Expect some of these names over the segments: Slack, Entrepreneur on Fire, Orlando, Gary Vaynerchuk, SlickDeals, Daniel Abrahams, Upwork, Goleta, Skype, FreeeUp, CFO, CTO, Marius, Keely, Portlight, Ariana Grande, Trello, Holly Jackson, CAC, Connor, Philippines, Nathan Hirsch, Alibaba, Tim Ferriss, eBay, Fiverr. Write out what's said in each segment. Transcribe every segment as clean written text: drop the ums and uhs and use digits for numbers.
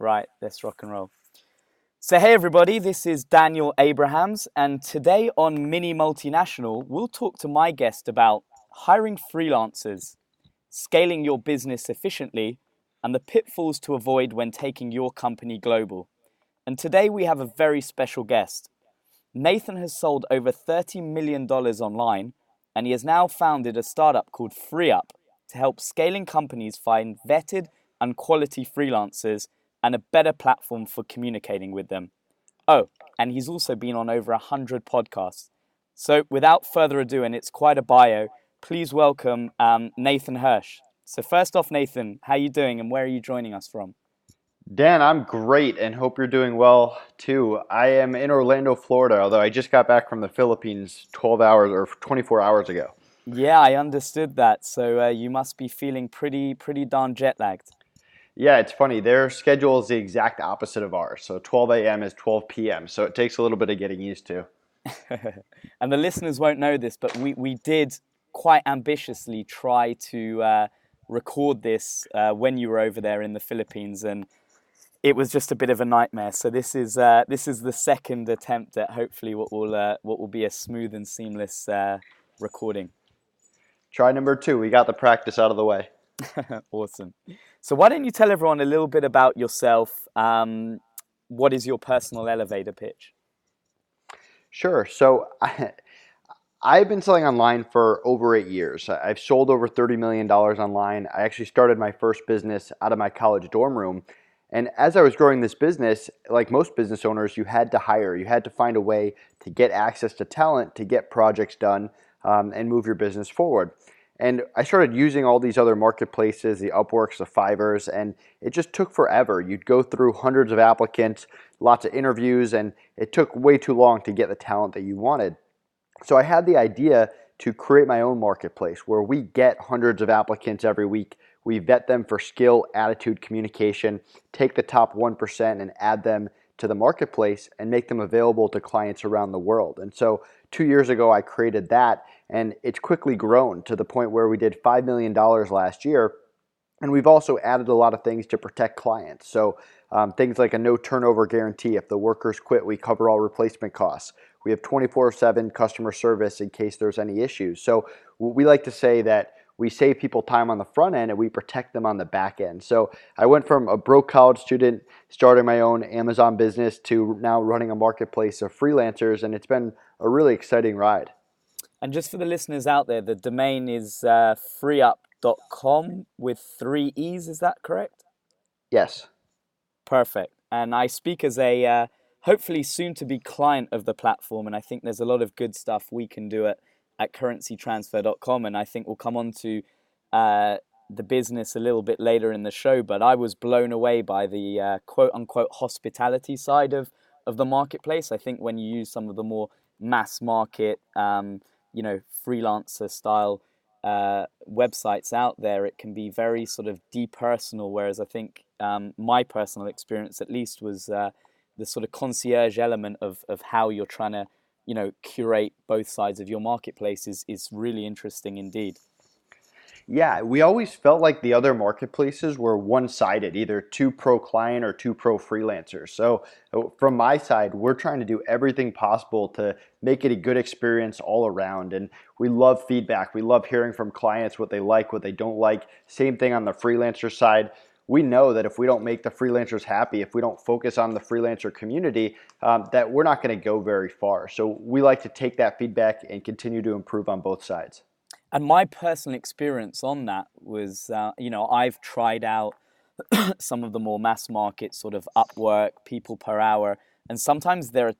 Right, let's rock and roll. So hey everybody, this is Daniel Abrahams, and today on Mini Multinational, we'll talk to my guest about hiring freelancers, scaling your business efficiently, and the pitfalls to avoid when taking your company global. And today we have a very special guest. Nathan has sold over $30 million online, and he has now founded a startup called FreeeUp to help scaling companies find vetted and quality freelancers and a better platform for communicating with them. Oh, and he's also been on over 100 podcasts. So without further ado, and it's quite a bio, please welcome Nathan Hirsch. So first off, Nathan, how are you doing and where are you joining us from? Dan, I'm great and hope you're doing well too. I am in Orlando, Florida, although I just got back from the Philippines 24 hours ago. Yeah, I understood that. So you must be feeling pretty darn jet lagged. Yeah, it's funny. Their schedule is the exact opposite of ours. So 12 a.m. is 12 p.m. So it takes a little bit of getting used to. And the listeners won't know this, but we did quite ambitiously try to record this when you were over there in the Philippines, and it was just a bit of a nightmare. So this is the second attempt at hopefully what will be a smooth and seamless recording. Try number two. We got the practice out of the way. Awesome. So why don't you tell everyone a little bit about yourself? What is your personal elevator pitch? Sure. So I've been selling online for over 8 years. I've sold over $30 million online. I actually started my first business out of my college dorm room. And as I was growing this business, like most business owners, you had to hire. You had to find a way to get access to talent, to get projects done, and move your business forward. And I started using all these other marketplaces, the Upworks, the Fiverrs, and it just took forever. You'd go through hundreds of applicants, lots of interviews, and it took way too long to get the talent that you wanted. So I had the idea to create my own marketplace where we get hundreds of applicants every week. We vet them for skill, attitude, communication, take the top 1% and add them to the marketplace and make them available to clients around the world. And so 2 years ago, I created that, and it's quickly grown to the point where we did $5 million last year. And we've also added a lot of things to protect clients. So things like a no turnover guarantee. If the workers quit, we cover all replacement costs. We have 24/7 customer service in case there's any issues. So we like to say that we save people time on the front end and we protect them on the back end. So I went from a broke college student starting my own Amazon business to now running a marketplace of freelancers, and it's been a really exciting ride. And just for the listeners out there, the domain is freeup.com with 3 E's, is that correct? Yes. Perfect. And I speak as a hopefully soon to be client of the platform, and I think there's a lot of good stuff we can do at currencytransfer.com, and I think we'll come on to the business a little bit later in the show, but I was blown away by the quote-unquote hospitality side of the marketplace. I think when you use some of the more mass market, freelancer style websites out there, it can be very sort of depersonal, whereas I think my personal experience at least was the sort of concierge element of how you're trying to, curate both sides of your marketplace is really interesting indeed. Yeah, we always felt like the other marketplaces were one-sided, either too pro-client or too pro-freelancer. So from my side, we're trying to do everything possible to make it a good experience all around. And we love feedback. We love hearing from clients what they like, what they don't like. Same thing on the freelancer side. We know that if we don't make the freelancers happy, if we don't focus on the freelancer community, that we're not going to go very far. So we like to take that feedback and continue to improve on both sides. And my personal experience on that was, I've tried out some of the more mass market sort of Upwork, people per hour, and sometimes there are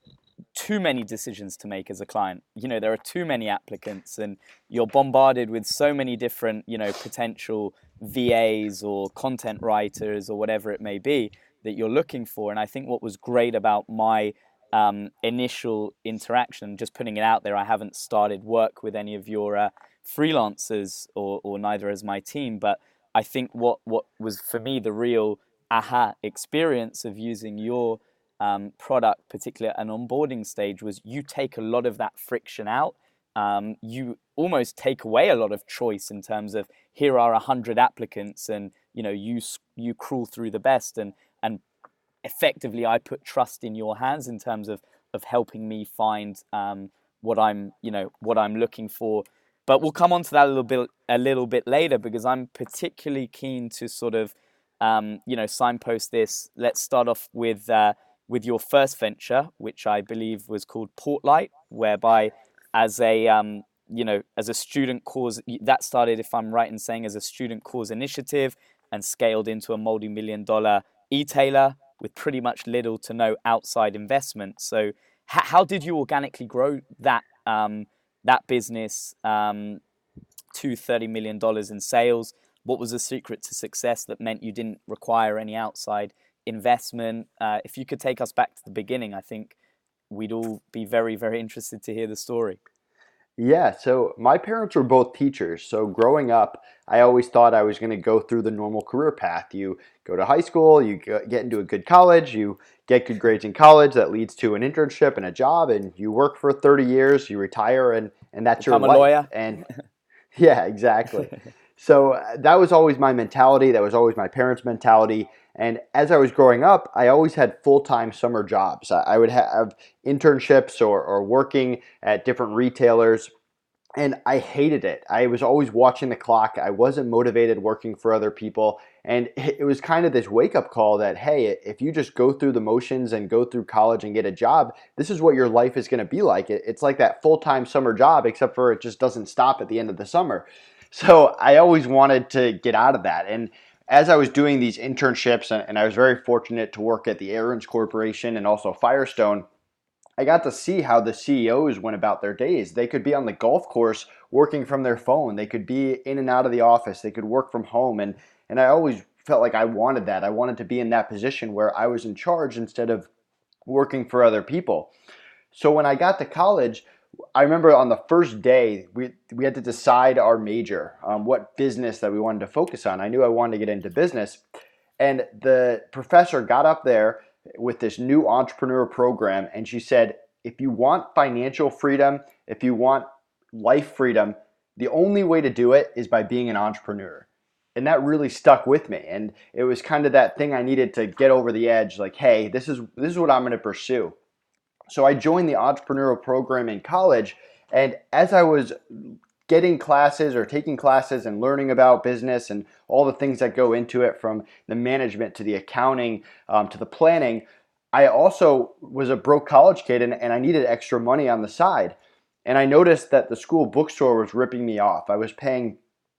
too many decisions to make as a client. There are too many applicants and you're bombarded with so many different, potential VAs or content writers or whatever it may be that you're looking for. And I think what was great about my initial interaction, just putting it out there, I haven't started work with any of your freelancers or neither has my team, but I think what was for me the real aha experience of using your product, particularly at an onboarding stage, was you take a lot of that friction out. You almost take away a lot of choice in terms of here are 100 applicants and you crawl through the best and effectively I put trust in your hands in terms of helping me find what I'm looking for. But we'll come on to that a little bit later, because I'm particularly keen to sort of signpost this. Let's start off with your first venture, which I believe was called Portlight, whereby as a student cause, that started, if I'm right in saying, as a student cause initiative and scaled into a multi-million-dollar e-tailer with pretty much little to no outside investment. So how did you organically grow that that business to $30 million in sales? What was the secret to success that meant you didn't require any outside investment? If you could take us back to the beginning, I think we'd all be very, very interested to hear the story. Yeah, so my parents were both teachers. So growing up, I always thought I was going to go through the normal career path. You go to high school, you get into a good college, you get good grades in college, that leads to an internship and a job, and you work for 30 years, you retire, and that's your life. Become a lawyer. And yeah, exactly. So that was always my mentality. That was always my parents' mentality. And as I was growing up, I always had full-time summer jobs. I would have internships or working at different retailers, and I hated it. I was always watching the clock. I wasn't motivated working for other people. And it was kind of this wake-up call that, hey, if you just go through the motions and go through college and get a job, this is what your life is going to be like. It's like that full-time summer job, except for it just doesn't stop at the end of the summer. So I always wanted to get out of that. And as I was doing these internships, and I was very fortunate to work at the Aaron's Corporation and also Firestone, I got to see how the CEOs went about their days. They could be on the golf course working from their phone. They could be in and out of the office. They could work from home. And I always felt like I wanted that. I wanted to be in that position where I was in charge instead of working for other people. So when I got to college, I remember on the first day, we had to decide our major, what business that we wanted to focus on. I knew I wanted to get into business. And the professor got up there with this new entrepreneur program, and she said, if you want financial freedom, if you want life freedom, the only way to do it is by being an entrepreneur. And that really stuck with me. And it was kind of that thing I needed to get over the edge, like, hey, this is what I'm going to pursue. So I joined the entrepreneurial program in college, and as I was getting classes or taking classes and learning about business and all the things that go into it, from the management to the accounting to the planning, I also was a broke college kid, and I needed extra money on the side. And I noticed that the school bookstore was ripping me off. I was paying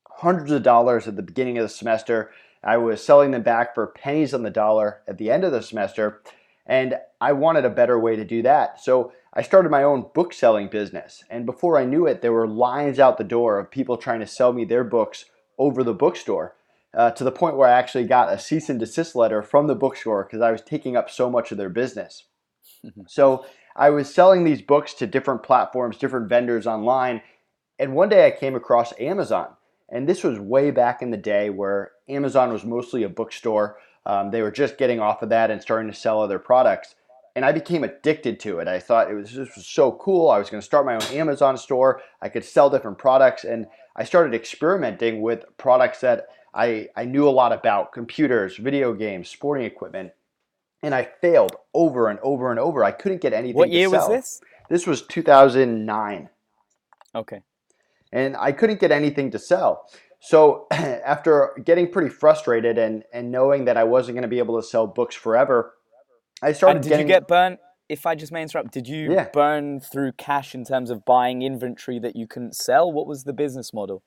hundreds of dollars at the beginning of the semester. I was selling them back for pennies on the dollar at the end of the semester. And I wanted a better way to do that. So I started my own book selling business. And before I knew it, there were lines out the door of people trying to sell me their books over the bookstore, to the point where I actually got a cease and desist letter from the bookstore because I was taking up so much of their business. So I was selling these books to different platforms, different vendors online. And one day I came across Amazon. And this was way back in the day where Amazon was mostly a bookstore. They were just getting off of that and starting to sell other products. And I became addicted to it. I thought this was so cool. I was going to start my own Amazon store. I could sell different products. And I started experimenting with products that I knew a lot about, computers, video games, sporting equipment. And I failed over and over and over. I couldn't get anything to sell. What year was this? This was 2009. Okay. And I couldn't get anything to sell. So after getting pretty frustrated and knowing that I wasn't going to be able to sell books forever, I started you get burned, if I just may interrupt, did you burn through cash in terms of buying inventory that you couldn't sell? What was the business model?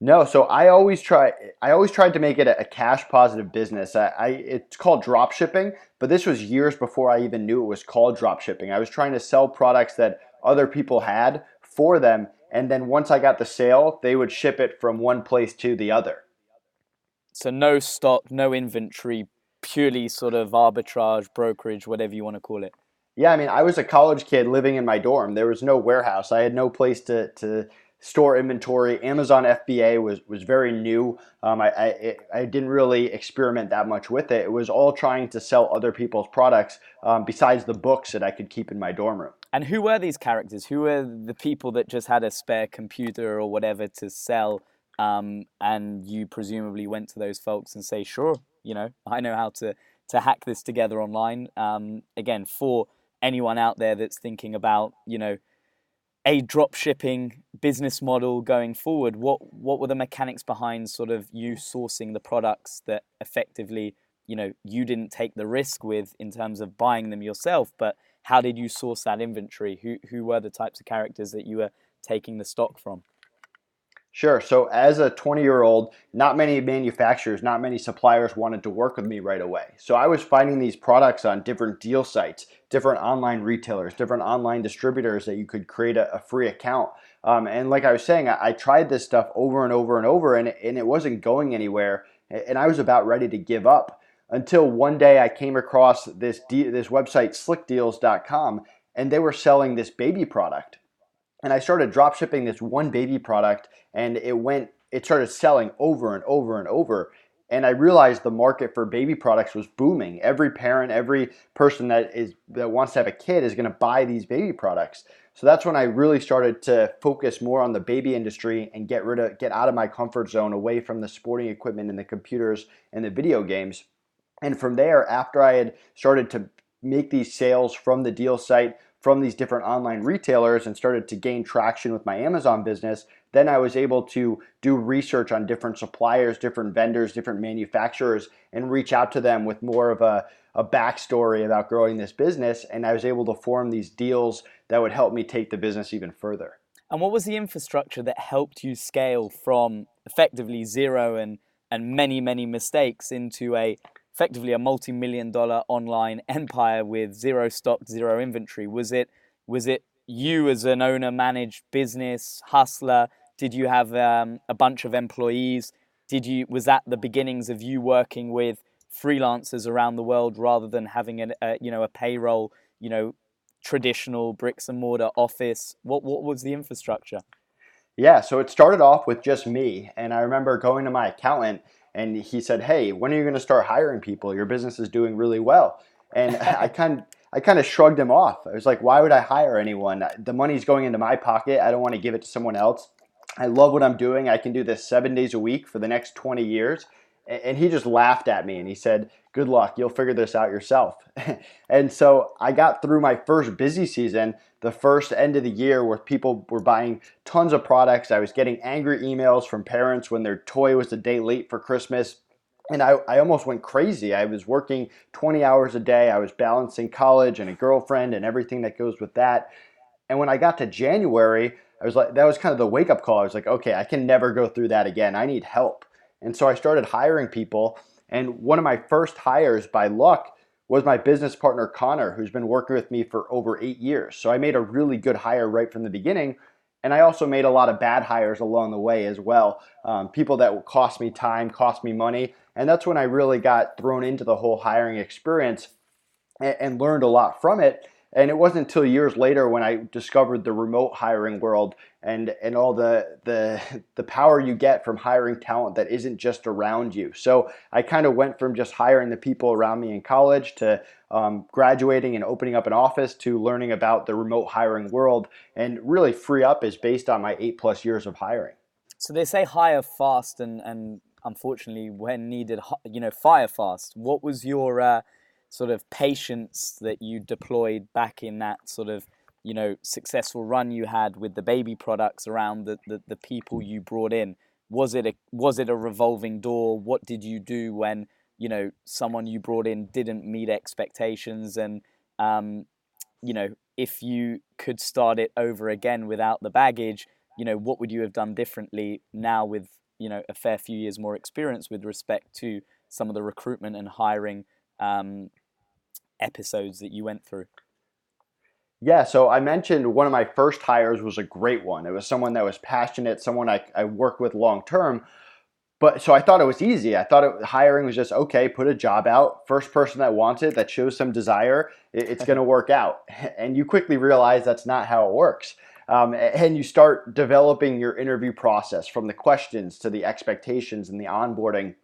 No, so I always tried to make it a cash positive business. It's called drop shipping, but this was years before I even knew it was called drop shipping. I was trying to sell products that other people had for them. And then once I got the sale, they would ship it from one place to the other. So no stock, no inventory, purely sort of arbitrage, brokerage, whatever you want to call it. Yeah, I mean, I was a college kid living in my dorm. There was no warehouse. I had no place to store inventory. Amazon FBA was very new. I didn't really experiment that much with it. It was all trying to sell other people's products besides the books that I could keep in my dorm room. And who were these characters? Who were the people that just had a spare computer or whatever to sell? And you presumably went to those folks and say, sure, I know how to to hack this together online. Again, for anyone out there that's thinking about, you know, a drop shipping business model going forward, what were the mechanics behind sort of you sourcing the products that effectively, you know, you didn't take the risk with in terms of buying them yourself, but how did you source that inventory? Who were the types of characters that you were taking the stock from? Sure. So as a 20-year-old, not many manufacturers, not many suppliers wanted to work with me right away. So I was finding these products on different deal sites, different online retailers, different online distributors that you could create a free account. And like I was saying, I tried this stuff over and over and over, and it wasn't going anywhere. And I was about ready to give up until one day I came across this website, SlickDeals.com, and they were selling this baby product. And I started drop shipping this one baby product, and it started selling over and over and over. And I realized the market for baby products was booming. Every parent, every person that wants to have a kid is going to buy these baby products. So that's when I really started to focus more on the baby industry and get out of my comfort zone, away from the sporting equipment and the computers and the video games. And from there, after I had started to make these sales from the deal site, from these different online retailers, and started to gain traction with my Amazon business, then I was able to do research on different suppliers, different vendors, different manufacturers, and reach out to them with more of a backstory about growing this business. And I was able to form these deals that would help me take the business even further. And what was the infrastructure that helped you scale from effectively zero and many, many mistakes into effectively a multi-million-dollar online empire with zero stock, zero inventory? Was it you as an owner-managed business hustler? Did you have a bunch of employees? Was that the beginnings of you working with freelancers around the world rather than having a payroll, you know, traditional bricks and mortar office? What was the infrastructure? Yeah, so it started off with just me, and I remember going to my accountant. And he said, "Hey, when are you going to start hiring people? Your business is doing really well." And I kind of shrugged him off. I was like, "Why would I hire anyone? The money's going into my pocket. I don't want to give it to someone else. I love what I'm doing. I can do this 7 days a week for the next 20 years." And he just laughed at me and he said, "Good luck. You'll figure this out yourself." And so I got through my first busy season, the first end of the year, where people were buying tons of products. I was getting angry emails from parents when their toy was a day late for Christmas. And I almost went crazy. I was working 20 hours a day. I was balancing college and a girlfriend and everything that goes with that. And when I got to January, I was like, that was kind of the wake-up call. I was like, okay, I can never go through that again. I need help. And so I started hiring people. And one of my first hires, by luck, was my business partner, Connor, who's been working with me for over 8 years. So I made a really good hire right from the beginning. And I also made a lot of bad hires along the way as well. People that cost me time, cost me money. And that's when I really got thrown into the whole hiring experience and learned a lot from it. And it wasn't until years later when I discovered the remote hiring world and all the power you get from hiring talent that isn't just around you. So I kind of went from just hiring the people around me in college to graduating and opening up an office to learning about the remote hiring world. And really, FreeeUp is based on my 8+ years of hiring. So they say hire fast and unfortunately, when needed, you know, fire fast. What was your sort of patience that you deployed back in that sort of, you know, successful run you had with the baby products around the people you brought in? Was it a revolving door? What did you do when, you know, someone you brought in didn't meet expectations? And you know, if you could start it over again without the baggage, you know, what would you have done differently now with, you know, a fair few years more experience with respect to some of the recruitment and hiring episodes that you went through? Yeah, so I mentioned one of my first hires was a great one. It was someone that was passionate, someone I worked with long term. But so I thought it was easy. I thought hiring was just, okay, put a job out. First person that wants it, that shows some desire, it's going to work out. And you quickly realize that's not how it works. And you start developing your interview process, from the questions to the expectations and the onboarding.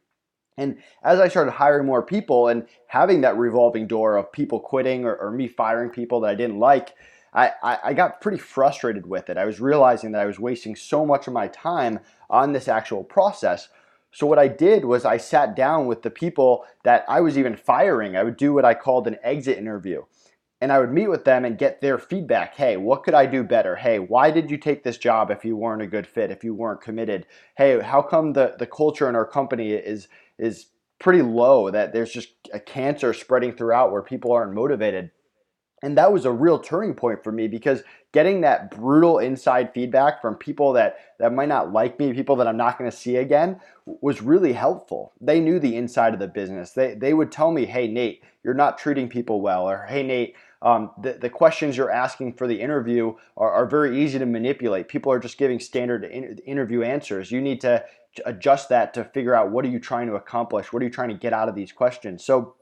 And as I started hiring more people and having that revolving door of people quitting or me firing people that I didn't like, I got pretty frustrated with it. I was realizing that I was wasting so much of my time on this actual process. So what I did was I sat down with the people that I was even firing. I would do what I called an exit interview. And I would meet with them and get their feedback. Hey, what could I do better? Hey, why did you take this job if you weren't a good fit, if you weren't committed? Hey, how come the culture in our company is pretty low, that there's just a cancer spreading throughout where people aren't motivated? And that was a real turning point for me, because getting that brutal inside feedback from people that might not like me, people that I'm not going to see again, was really helpful. They knew the inside of the business. They would tell me, hey, Nate, you're not treating people well, or hey, Nate, the questions you're asking for the interview are very easy to manipulate. People are just giving standard interview answers. You need to adjust that to figure out, what are you trying to accomplish? What are you trying to get out of these questions? So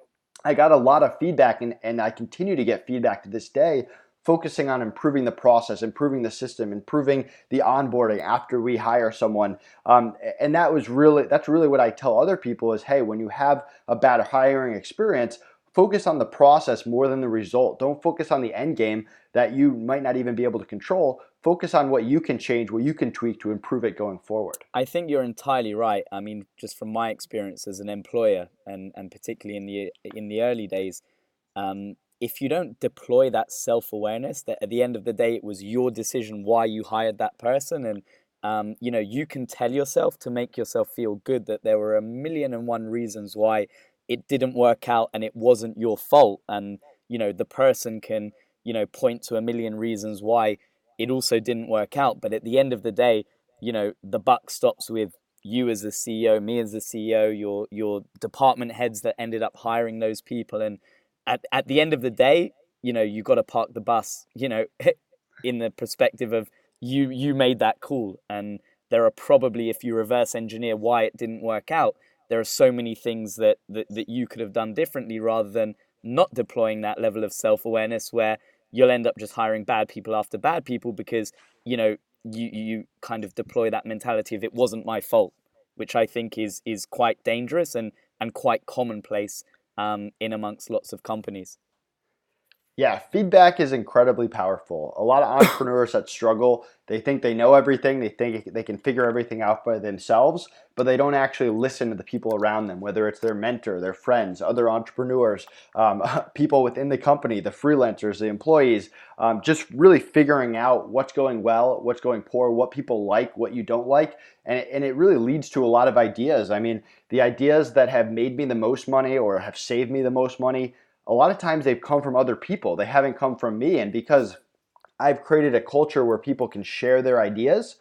I got a lot of feedback, and I continue to get feedback to this day, focusing on improving the process, improving the system, improving the onboarding after we hire someone. And that's really what I tell other people is, hey, when you have a bad hiring experience, focus on the process more than the result. Don't focus on the end game that you might not even be able to control. Focus on what you can change, what you can tweak to improve it going forward. I think you're entirely right. I mean, just from my experience as an employer, and particularly in the early days, if you don't deploy that self-awareness, that at the end of the day, it was your decision why you hired that person. And you can tell yourself to make yourself feel good that there were 1,000,001 reasons why it didn't work out and it wasn't your fault. And, the person can, point to 1,000,000 reasons why it also didn't work out. But at the end of the day, the buck stops with you as the CEO, me as the CEO, your department heads that ended up hiring those people. And at the end of the day, you got to park the bus, in the perspective of you made that call. And there are probably, if you reverse engineer why it didn't work out, there are so many things that you could have done differently, rather than not deploying that level of self-awareness, where you'll end up just hiring bad people after bad people because, you kind of deploy that mentality of it wasn't my fault, which I think is quite dangerous and quite commonplace in amongst lots of companies. Yeah, feedback is incredibly powerful. A lot of entrepreneurs that struggle, they think they know everything, they think they can figure everything out by themselves, but they don't actually listen to the people around them, whether it's their mentor, their friends, other entrepreneurs, people within the company, the freelancers, the employees, just really figuring out what's going well, what's going poor, what people like, what you don't like, and it really leads to a lot of ideas. I mean, the ideas that have made me the most money or have saved me the most money, a lot of times they've come from other people. They haven't come from me. And because I've created a culture where people can share their ideas,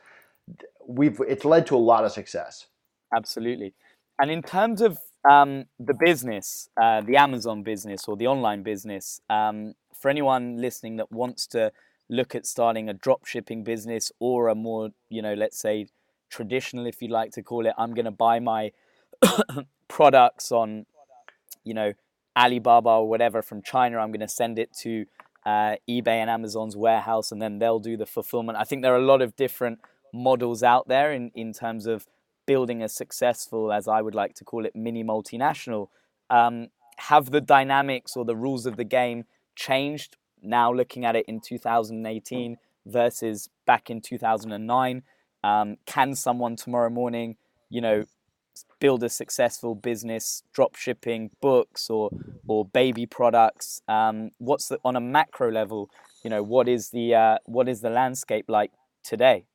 it's led to a lot of success. Absolutely. And in terms of the business, the Amazon business or the online business, for anyone listening that wants to look at starting a drop shipping business or a more, let's say traditional, if you'd like to call it, I'm going to buy my products on, Alibaba or whatever from China, I'm going to send it to eBay and Amazon's warehouse, and then they'll do the fulfillment. I think there are a lot of different models out there in terms of building a successful, as I would like to call it, mini multinational. Have the dynamics or the rules of the game changed now, looking at it in 2018 versus back in 2009? Can someone tomorrow morning, build a successful business, drop shipping books or baby products? On a macro level, what is the landscape like today?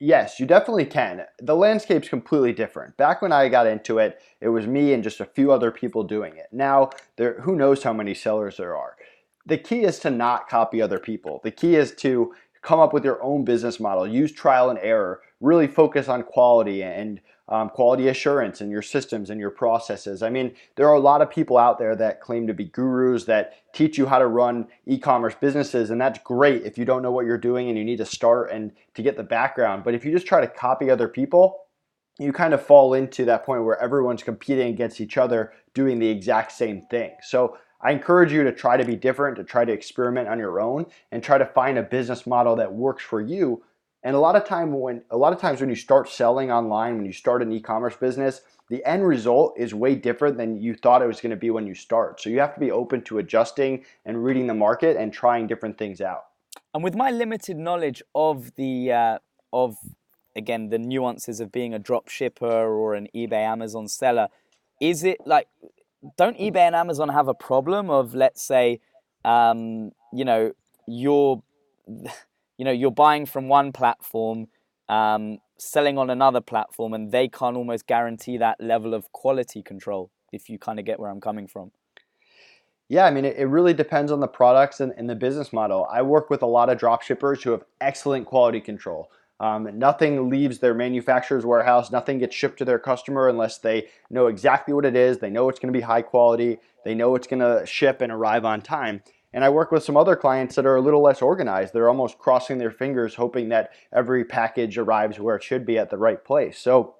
Yes, you definitely can. The landscape's completely different. Back when I got into it, it was me and just a few other people doing it. Now, who knows how many sellers there are. The key is to not copy other people. The key is to come up with your own business model, use trial and error, really focus on quality and quality assurance in your systems and your processes. I mean, there are a lot of people out there that claim to be gurus that teach you how to run e-commerce businesses, and that's great if you don't know what you're doing and you need to start and to get the background. But if you just try to copy other people, you kind of fall into that point where everyone's competing against each other doing the exact same thing. So I encourage you to try to be different, to try to experiment on your own, and try to find a business model that works for you. And a lot of times when you start selling online, when you start an e-commerce business, the end result is way different than you thought it was going to be when you start. So you have to be open to adjusting and reading the market and trying different things out. And with my limited knowledge of again, the nuances of being a drop shipper or an eBay Amazon seller. Is it like, don't eBay and Amazon have a problem of, let's say, you're buying from one platform, selling on another platform, and they can't almost guarantee that level of quality control, if you kind of get where I'm coming from? Yeah, I mean, it really depends on the products and the business model. I work with a lot of drop shippers who have excellent quality control. Nothing leaves their manufacturer's warehouse. Nothing gets shipped to their customer unless they know exactly what it is. They know it's going to be high quality. They know it's going to ship and arrive on time. And I work with some other clients that are a little less organized. They're almost crossing their fingers, hoping that every package arrives where it should be at the right place. So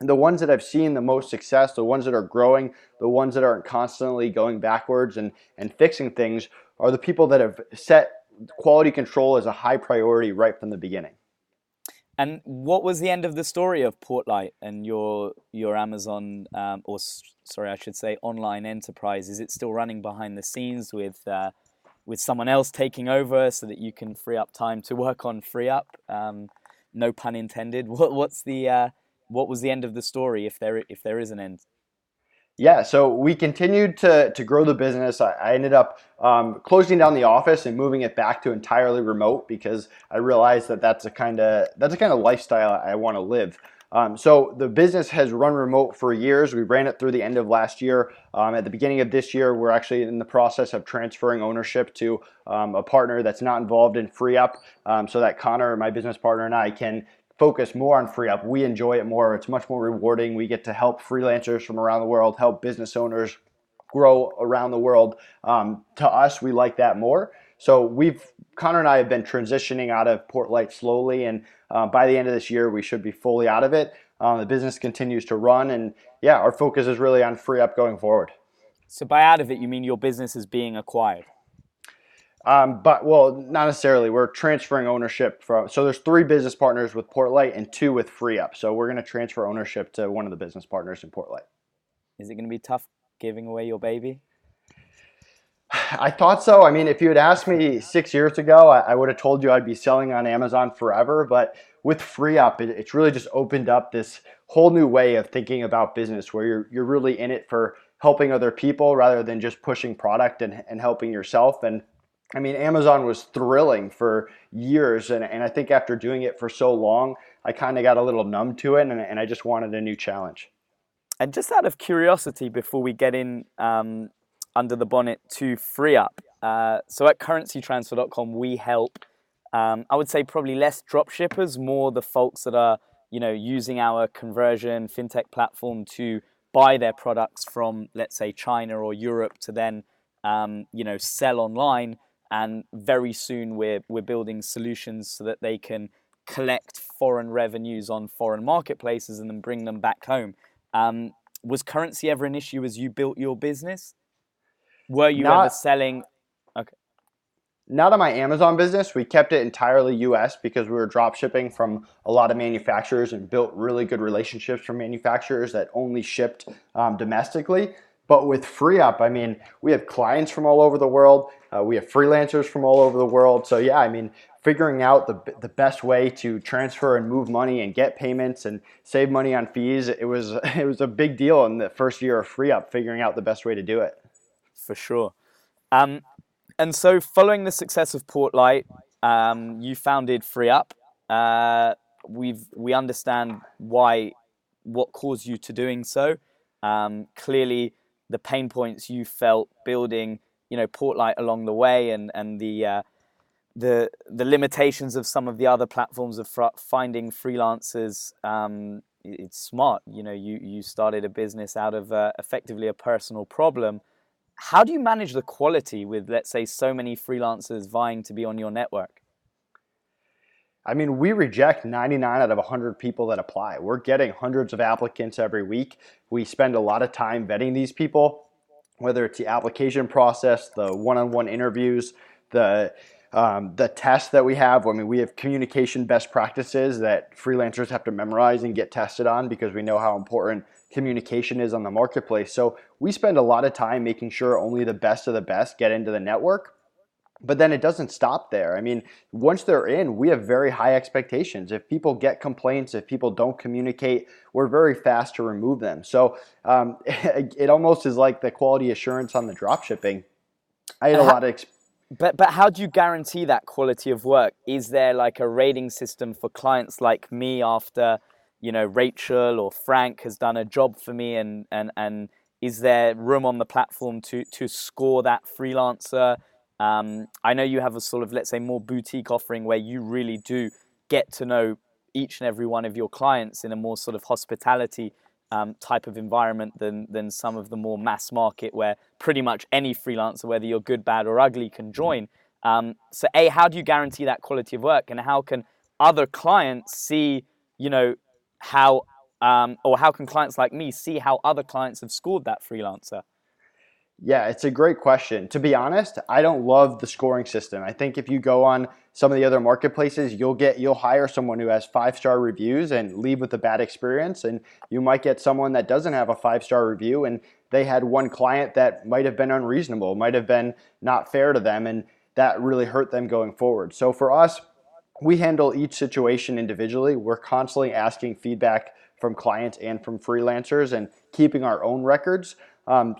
the ones that I've seen the most success, the ones that are growing, the ones that aren't constantly going backwards and fixing things, are the people that have set quality control as a high priority right from the beginning. And what was the end of the story of Portlight and your Amazon, online enterprise? Is it still running behind the scenes with someone else taking over so that you can free up time to work on FreeeUp? No pun intended. What was the end of the story, if there is an end? Yeah, so we continued to grow the business. I ended up closing down the office and moving it back to entirely remote, because I realized that that's a kind of lifestyle I want to live. So the business has run remote for years. We ran it through the end of last year. At the beginning of this year, we're actually in the process of transferring ownership to a partner that's not involved in FreeeUp, so that Connor, my business partner, and I can focus more on FreeeUp. We enjoy it more. It's much more rewarding. We get to help freelancers from around the world, help business owners grow around the world. To us, we like that more. So Connor and I have been transitioning out of Portlight slowly, and by the end of this year, we should be fully out of it. The business continues to run, and yeah, our focus is really on FreeeUp going forward. So by out of it, you mean your business is being acquired? Not necessarily. We're transferring ownership so there's 3 business partners with Portlight and 2 with FreeeUp. So we're going to transfer ownership to one of the business partners in Portlight. Is it going to be tough giving away your baby? I thought so. I mean, if you had asked me 6 years ago, I would have told you I'd be selling on Amazon forever. But with FreeeUp, it's really just opened up this whole new way of thinking about business, where you're really in it for helping other people rather than just pushing product and helping yourself. And I mean, Amazon was thrilling for years, and I think after doing it for so long, I kind of got a little numb to it, and I just wanted a new challenge. And just out of curiosity, before we get in under the bonnet to FreeeUp, so at currencytransfer.com, we help, I would say probably less drop shippers, more the folks that are, using our conversion fintech platform to buy their products from, let's say, China or Europe to then, sell online. And very soon we're building solutions so that they can collect foreign revenues on foreign marketplaces and then bring them back home. Was currency ever an issue as you built your business? Were you ever selling? Okay. Not on my Amazon business. We kept it entirely US because we were drop shipping from a lot of manufacturers and built really good relationships from manufacturers that only shipped domestically. But with FreeeUp, I mean, we have clients from all over the world. We have freelancers from all over the world. So yeah, I mean, figuring out the best way to transfer and move money and get payments and save money on fees, it was a big deal in the first year of FreeeUp, figuring out the best way to do it. For sure. And so following the success of Portlight, you founded FreeeUp. We understand what caused you to doing so. Clearly, the pain points you felt building, Portlight along the way, and the limitations of some of the other platforms of finding freelancers. It's smart, You started a business out of effectively a personal problem. How do you manage the quality with, let's say, so many freelancers vying to be on your network? I mean, we reject 99 out of 100 people that apply. We're getting hundreds of applicants every week. We spend a lot of time vetting these people, whether it's the application process, the one-on-one interviews, the tests that we have. I mean, we have communication best practices that freelancers have to memorize and get tested on, because we know how important communication is on the marketplace. So we spend a lot of time making sure only the best of the best get into the network. But then it doesn't stop there. I mean, once they're in, we have very high expectations. If people get complaints, if people don't communicate, we're very fast to remove them. So it almost is like the quality assurance on the drop shipping. I had a lot of experience. But how do you guarantee that quality of work? Is there like a rating system for clients like me after, you know, Rachel or Frank has done a job for me, and is there room on the platform to score that freelancer? I know you have a sort of, let's say, more boutique offering where you really do get to know each and every one of your clients in a more sort of hospitality type of environment than some of the more mass market where pretty much any freelancer, whether you're good, bad or ugly, can join. So A, how do you guarantee that quality of work, and how can other clients see, you know, how, or how can clients like me see how other clients have scored that freelancer? Yeah, it's a great question. To be honest, I don't love the scoring system. I think if you go on some of the other marketplaces, you'll hire someone who has 5-star reviews and leave with a bad experience, and you might get someone that doesn't have a 5-star review and they had one client that might have been unreasonable, might have been not fair to them, and that really hurt them going forward. So for us, we handle each situation individually. We're constantly asking feedback from clients and from freelancers and keeping our own records.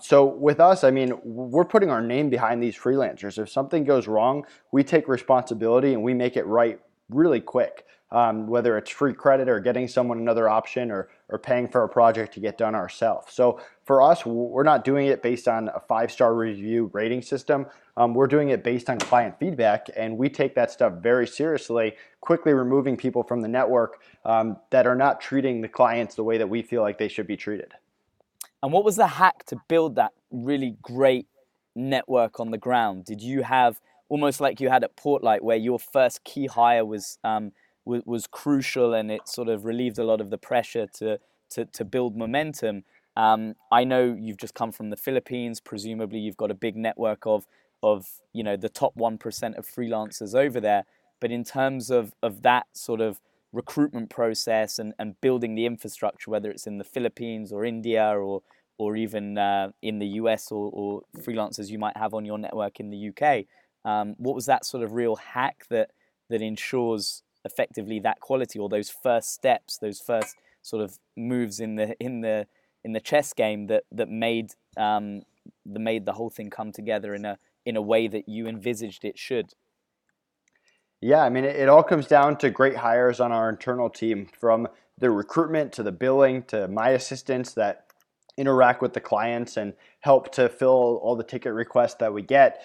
So with us, I mean, we're putting our name behind these freelancers. If something goes wrong, we take responsibility and we make it right really quick, whether it's free credit or getting someone another option or paying for a project to get done ourselves. So for us, we're not doing it based on a 5-star review rating system. We're doing it based on client feedback, and we take that stuff very seriously, quickly removing people from the network that are not treating the clients the way that we feel like they should be treated. And what was the hack to build that really great network on the ground? Did you have, almost like you had at Portlight, where your first key hire was crucial, and it sort of relieved a lot of the pressure to build momentum? I know you've just come from the Philippines. Presumably, you've got a big network of you know, the top 1% of freelancers over there. But in terms of that sort of recruitment process and building the infrastructure, whether it's in the Philippines or India or even in the US or freelancers you might have on your network in the UK, what was that sort of real hack that ensures effectively that quality, or those first steps, those first sort of moves in the chess game that made the whole thing come together in a way that you envisaged it should? Yeah, I mean, it all comes down to great hires on our internal team, from the recruitment to the billing to my assistants that interact with the clients and help to fill all the ticket requests that we get.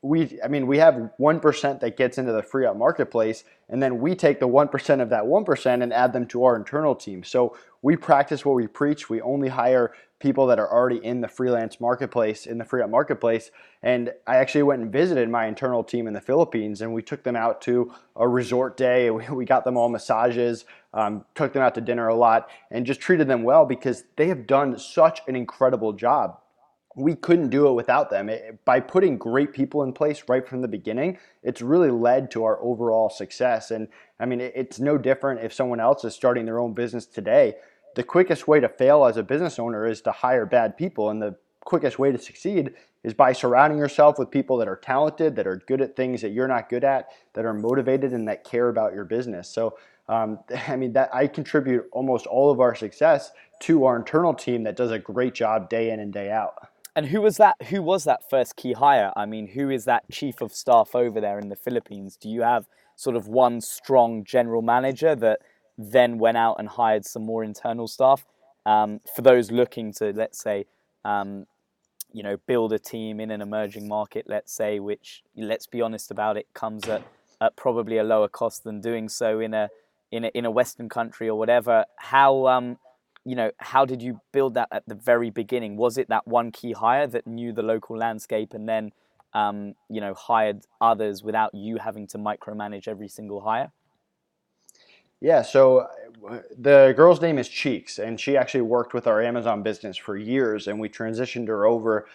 We have 1% that gets into the FreeeUp marketplace, and then we take the 1% of that 1% and add them to our internal team. So we practice what we preach. We only hire people that are already in the freelance marketplace, in the FreeeUp marketplace. And I actually went and visited my internal team in the Philippines, and we took them out to a resort day. We got them all massages, took them out to dinner a lot, and just treated them well, because they have done such an incredible job. We couldn't do it without them. By putting great people in place right from the beginning, it's really led to our overall success. And I mean, it's no different if someone else is starting their own business today. The quickest way to fail as a business owner is to hire bad people, and the quickest way to succeed is by surrounding yourself with people that are talented, that are good at things that you're not good at, that are motivated, and that care about your business. So, that I contribute almost all of our success to our internal team that does a great job day in and day out. And who was that first key hire? I mean, who is that chief of staff over there in the Philippines? Do you have sort of one strong general manager that then went out and hired some more internal staff? For those looking to, let's say, build a team in an emerging market, let's say, which, let's be honest about it, comes at probably a lower cost than doing so in a Western country or whatever. How did you build that at the very beginning? Was it that one key hire that knew the local landscape and then, hired others without you having to micromanage every single hire? Yeah, so the girl's name is Cheeks, and she actually worked with our Amazon business for years, and we transitioned her over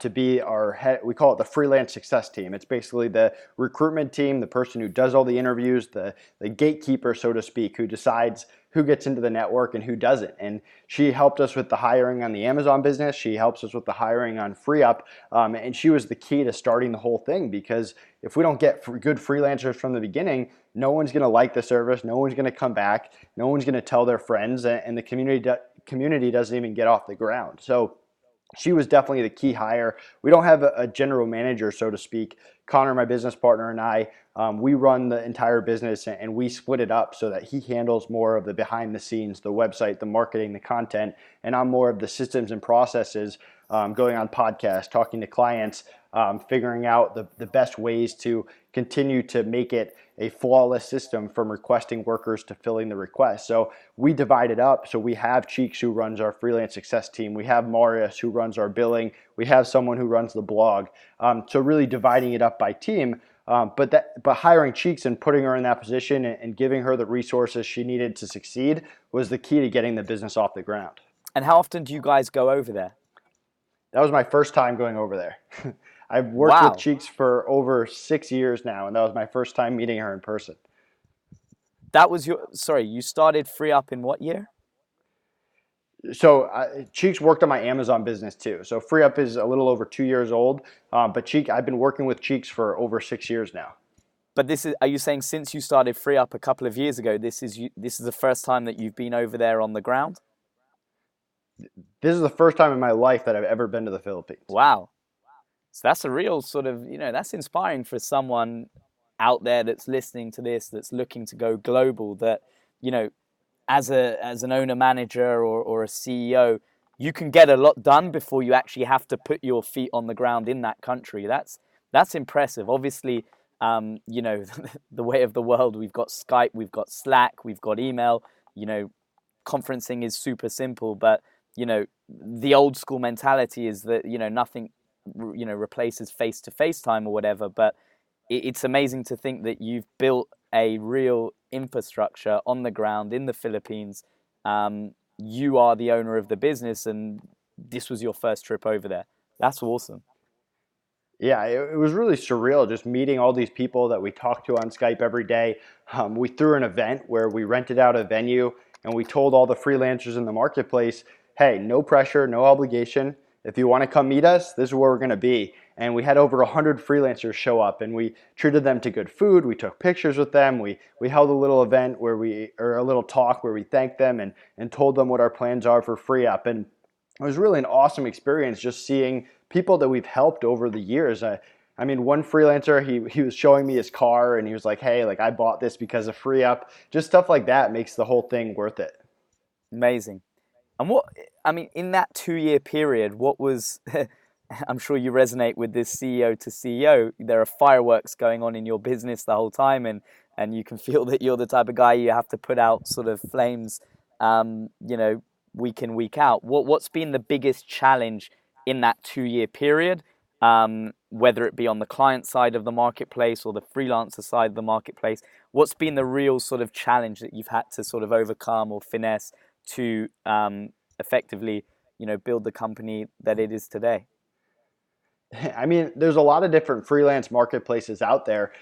to be our head. We call it the freelance success team. It's basically the recruitment team, the person who does all the interviews, the gatekeeper, so to speak, who decides who gets into the network and who doesn't. And she helped us with the hiring on the Amazon business. She helps us with the hiring on FreeeUp. And she was the key to starting the whole thing, because if we don't get good freelancers from the beginning, no one's going to like the service. No one's going to come back. No one's going to tell their friends, and the community doesn't even get off the ground. So she was definitely the key hire. We don't have a general manager, so to speak. Connor, my business partner, and I, we run the entire business, and we split it up so that he handles more of the behind the scenes, the website, the marketing, the content, and I'm more of the systems and processes, going on podcasts, talking to clients, figuring out the best ways to continue to make it a flawless system from requesting workers to filling the request. So we divide it up. So we have Cheeks, who runs our freelance success team. We have Marius, who runs our billing. We have someone who runs the blog. So really dividing it up by team. But hiring Cheeks and putting her in that position and giving her the resources she needed to succeed was the key to getting the business off the ground. And how often do you guys go over there? That was my first time going over there. I've worked with Cheeks for over 6 years now, and that was my first time meeting her in person. That was your, sorry, you started FreeeUp in what year? So Cheeks worked on my Amazon business too. So FreeeUp is a little over 2 years old, but I've been working with Cheeks for over 6 years now. But this is, are you saying since you started FreeeUp a couple of years ago, this is the first time that you've been over there on the ground? This is the first time in my life that I've ever been to the Philippines. Wow. So that's a real sort of, you know, that's inspiring for someone out there that's listening to this, that's looking to go global, that, you know, as an owner manager or a CEO, you can get a lot done before you actually have to put your feet on the ground in that country. That's impressive. Obviously, you know, the way of the world, we've got Skype, we've got Slack, we've got email, you know, conferencing is super simple, but, you know, the old school mentality is that, you know, nothing, you know, replaces face-to-face time or whatever, but it's amazing to think that you've built a real infrastructure on the ground in the Philippines. You are the owner of the business, and this was your first trip over there. That's awesome. Yeah, it was really surreal just meeting all these people that we talk to on Skype every day. We threw an event where we rented out a venue, and we told all the freelancers in the marketplace, hey, no pressure, no obligation. If you want to come meet us, this is where we're going to be. And we had over 100 freelancers show up, and we treated them to good food. We took pictures with them. We held a little event or a little talk where we thanked them and told them what our plans are for FreeeUp. And it was really an awesome experience just seeing people that we've helped over the years. I mean, one freelancer, he was showing me his car, and he was like, hey, like, I bought this because of FreeeUp. Just stuff like that makes the whole thing worth it. Amazing. And what, I mean, in that 2 year period, what was, I'm sure you resonate with this CEO to CEO, there are fireworks going on in your business the whole time, and you can feel that you're the type of guy you have to put out sort of flames, you know, week in, week out. What's been the biggest challenge in that 2 year period, whether it be on the client side of the marketplace or the freelancer side of the marketplace? What's been the real sort of challenge that you've had to sort of overcome or finesse to effectively, you know, build the company that it is today? I mean, there's a lot of different freelance marketplaces out there.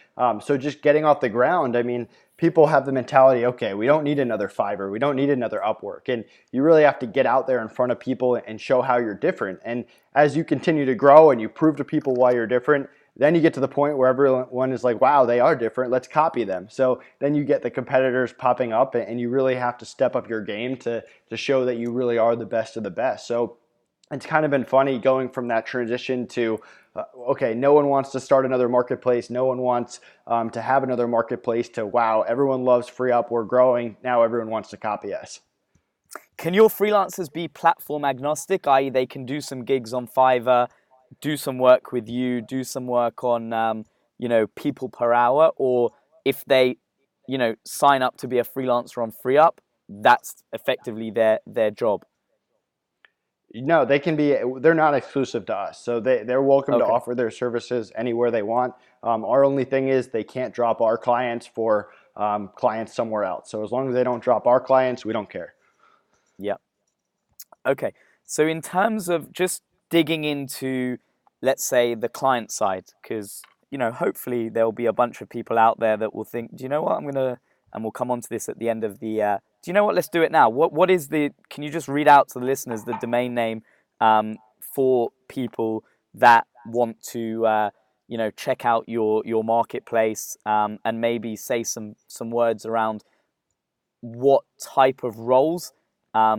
So just getting off the ground, I mean, people have the mentality, okay, we don't need another Fiverr, we don't need another Upwork. And you really have to get out there in front of people and show how you're different. And as you continue to grow and you prove to people why you're different, then you get to the point where everyone is like, wow, they are different, let's copy them. So then you get the competitors popping up, and you really have to step up your game to show that you really are the best of the best. So it's kind of been funny going from that transition to, okay, no one wants to start another marketplace, no one wants to have another marketplace, to, wow, everyone loves FreeeUp, we're growing, now everyone wants to copy us. Can your freelancers be platform agnostic, i.e. they can do some gigs on Fiverr, do some work with you, do some work on, you know, people per hour, or if they, you know, sign up to be a freelancer on FreeeUp, that's effectively their job? No, they can be, they're not exclusive to us. So they're welcome to offer their services anywhere they want. Our only thing is they can't drop our clients for clients somewhere else. So as long as they don't drop our clients, we don't care. Yeah. Okay. So in terms of just digging into, let's say, the client side, because, you know, hopefully there'll be a bunch of people out there that will think, do you know what, I'm going to, and we'll come on to this at the end of the, do you know what, let's do it now. What is the, can you just read out to the listeners the domain name for people that want to, you know, check out your marketplace and maybe say some words around what type of roles are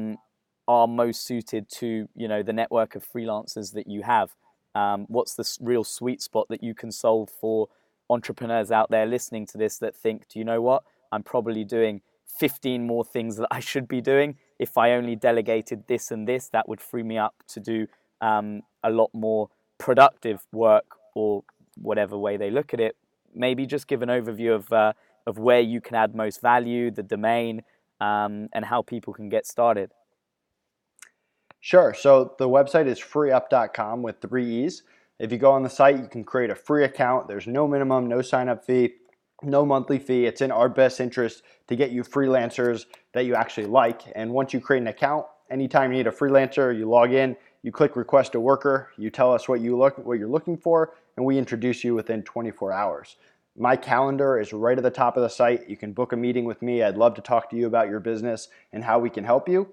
most suited to, you know, the network of freelancers that you have. What's the real sweet spot that you can solve for entrepreneurs out there listening to this that think, do you know what, I'm probably doing 15 more things that I should be doing. If I only delegated this and this, that would free me up to do a lot more productive work, or whatever way they look at it. Maybe just give an overview of where you can add most value, the domain, and how people can get started. Sure. So the website is freeup.com with 3 E's. If you go on the site, you can create a free account. There's no minimum, no sign-up fee, no monthly fee. It's in our best interest to get you freelancers that you actually like. And once you create an account, anytime you need a freelancer, you log in, you click request a worker, you tell us what you're looking for, and we introduce you within 24 hours. My calendar is right at the top of the site. You can book a meeting with me. I'd love to talk to you about your business and how we can help you.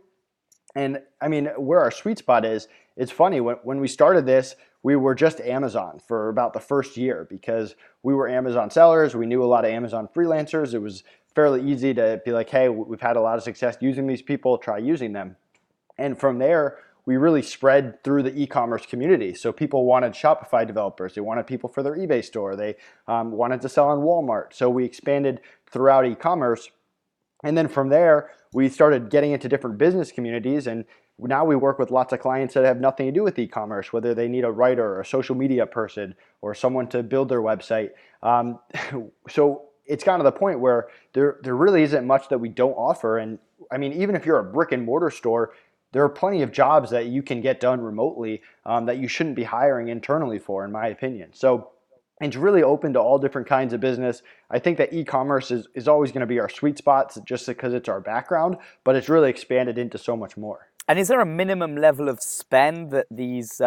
And I mean, where our sweet spot is, it's funny, when we started this, we were just Amazon for about the first year because we were Amazon sellers. We knew a lot of Amazon freelancers. It was fairly easy to be like, hey, we've had a lot of success using these people, try using them. And from there, we really spread through the e-commerce community. So people wanted Shopify developers. They wanted people for their eBay store. They wanted to sell on Walmart. So we expanded throughout e-commerce. And then from there, we started getting into different business communities, and now we work with lots of clients that have nothing to do with e-commerce, whether they need a writer or a social media person or someone to build their website. So it's gotten to the point where there really isn't much that we don't offer. And I mean, even if you're a brick and mortar store, there are plenty of jobs that you can get done remotely that you shouldn't be hiring internally for, in my opinion. So it's really open to all different kinds of business. I think that e-commerce is always going to be our sweet spot just because it's our background, but it's really expanded into so much more. And is there a minimum level of spend that these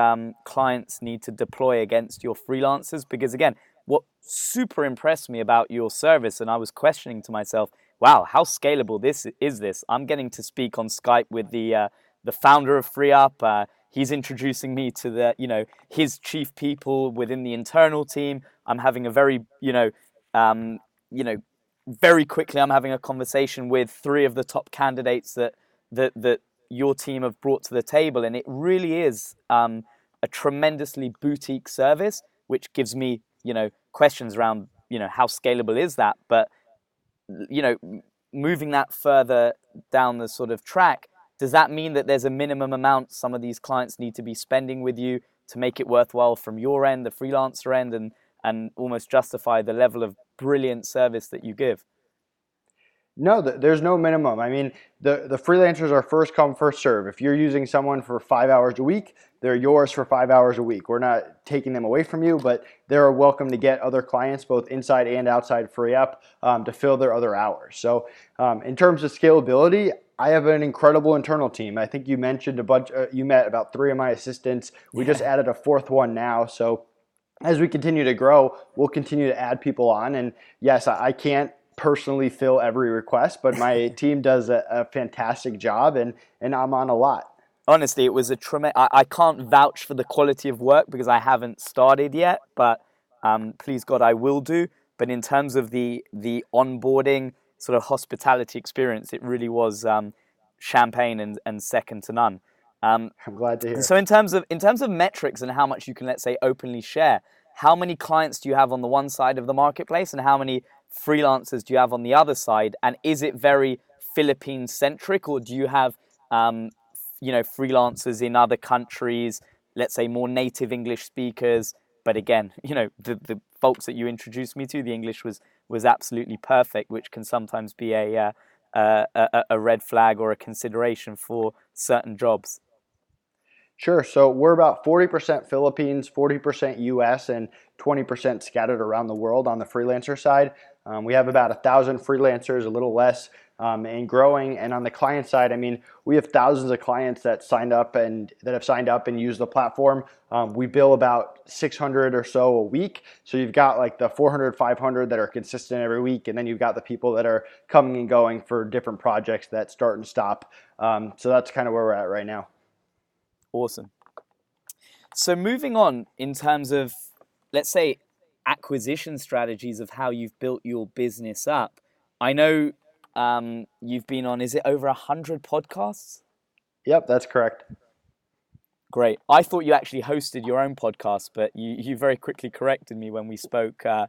clients need to deploy against your freelancers? Because again, what super impressed me about your service, and I was questioning to myself, wow, how scalable this is. I'm getting to speak on Skype with the founder of FreeeUp. He's introducing me to the, you know, his chief people within the internal team. I'm having a very, very quickly, I'm having a conversation with 3 of the top candidates that your team have brought to the table. And it really is a tremendously boutique service, which gives me, you know, questions around, you know, how scalable is that? But, you know, moving that further down the sort of track, does that mean that there's a minimum amount some of these clients need to be spending with you to make it worthwhile from your end, the freelancer end, and almost justify the level of brilliant service that you give? No, there's no minimum. I mean, the freelancers are first come, first serve. If you're using someone for 5 hours a week, they're yours for 5 hours a week. We're not taking them away from you, but they're welcome to get other clients, both inside and outside FreeeUp, to fill their other hours. So in terms of scalability, I have an incredible internal team. I think you mentioned you met about 3 of my assistants. We just added a 4th one now. So as we continue to grow, we'll continue to add people on. And yes, I can't personally fill every request, but my team does a fantastic job, and I'm on a lot. Honestly, it was a tremendous, I can't vouch for the quality of work because I haven't started yet, but please God, I will do. But in terms of the onboarding sort of hospitality experience, it really was champagne and second to none. I'm glad to hear. So in terms of metrics and how much you can, let's say, openly share, how many clients do you have on the one side of the marketplace and how many freelancers do you have on the other side? And is it very Philippines centric, or do you have freelancers in other countries, let's say more native English speakers? But again, you know, the folks that you introduced me to, the English was absolutely perfect, which can sometimes be a red flag or a consideration for certain jobs. Sure. So we're about 40% Philippines, 40% US, and 20% scattered around the world on the freelancer side. We have about 1,000 freelancers, a little less, and growing. And on the client side, I mean, we have thousands of clients that signed up and that have signed up and used the platform. We bill about 600 or so a week. So you've got like the 400, 500 that are consistent every week. And then you've got the people that are coming and going for different projects that start and stop. So that's kind of where we're at right now. Awesome. So moving on in terms of, let's say, acquisition strategies of how you've built your business up. I know you've been on, is it over 100 podcasts? Yep, that's correct. Great. I thought you actually hosted your own podcast, but you very quickly corrected me when we spoke the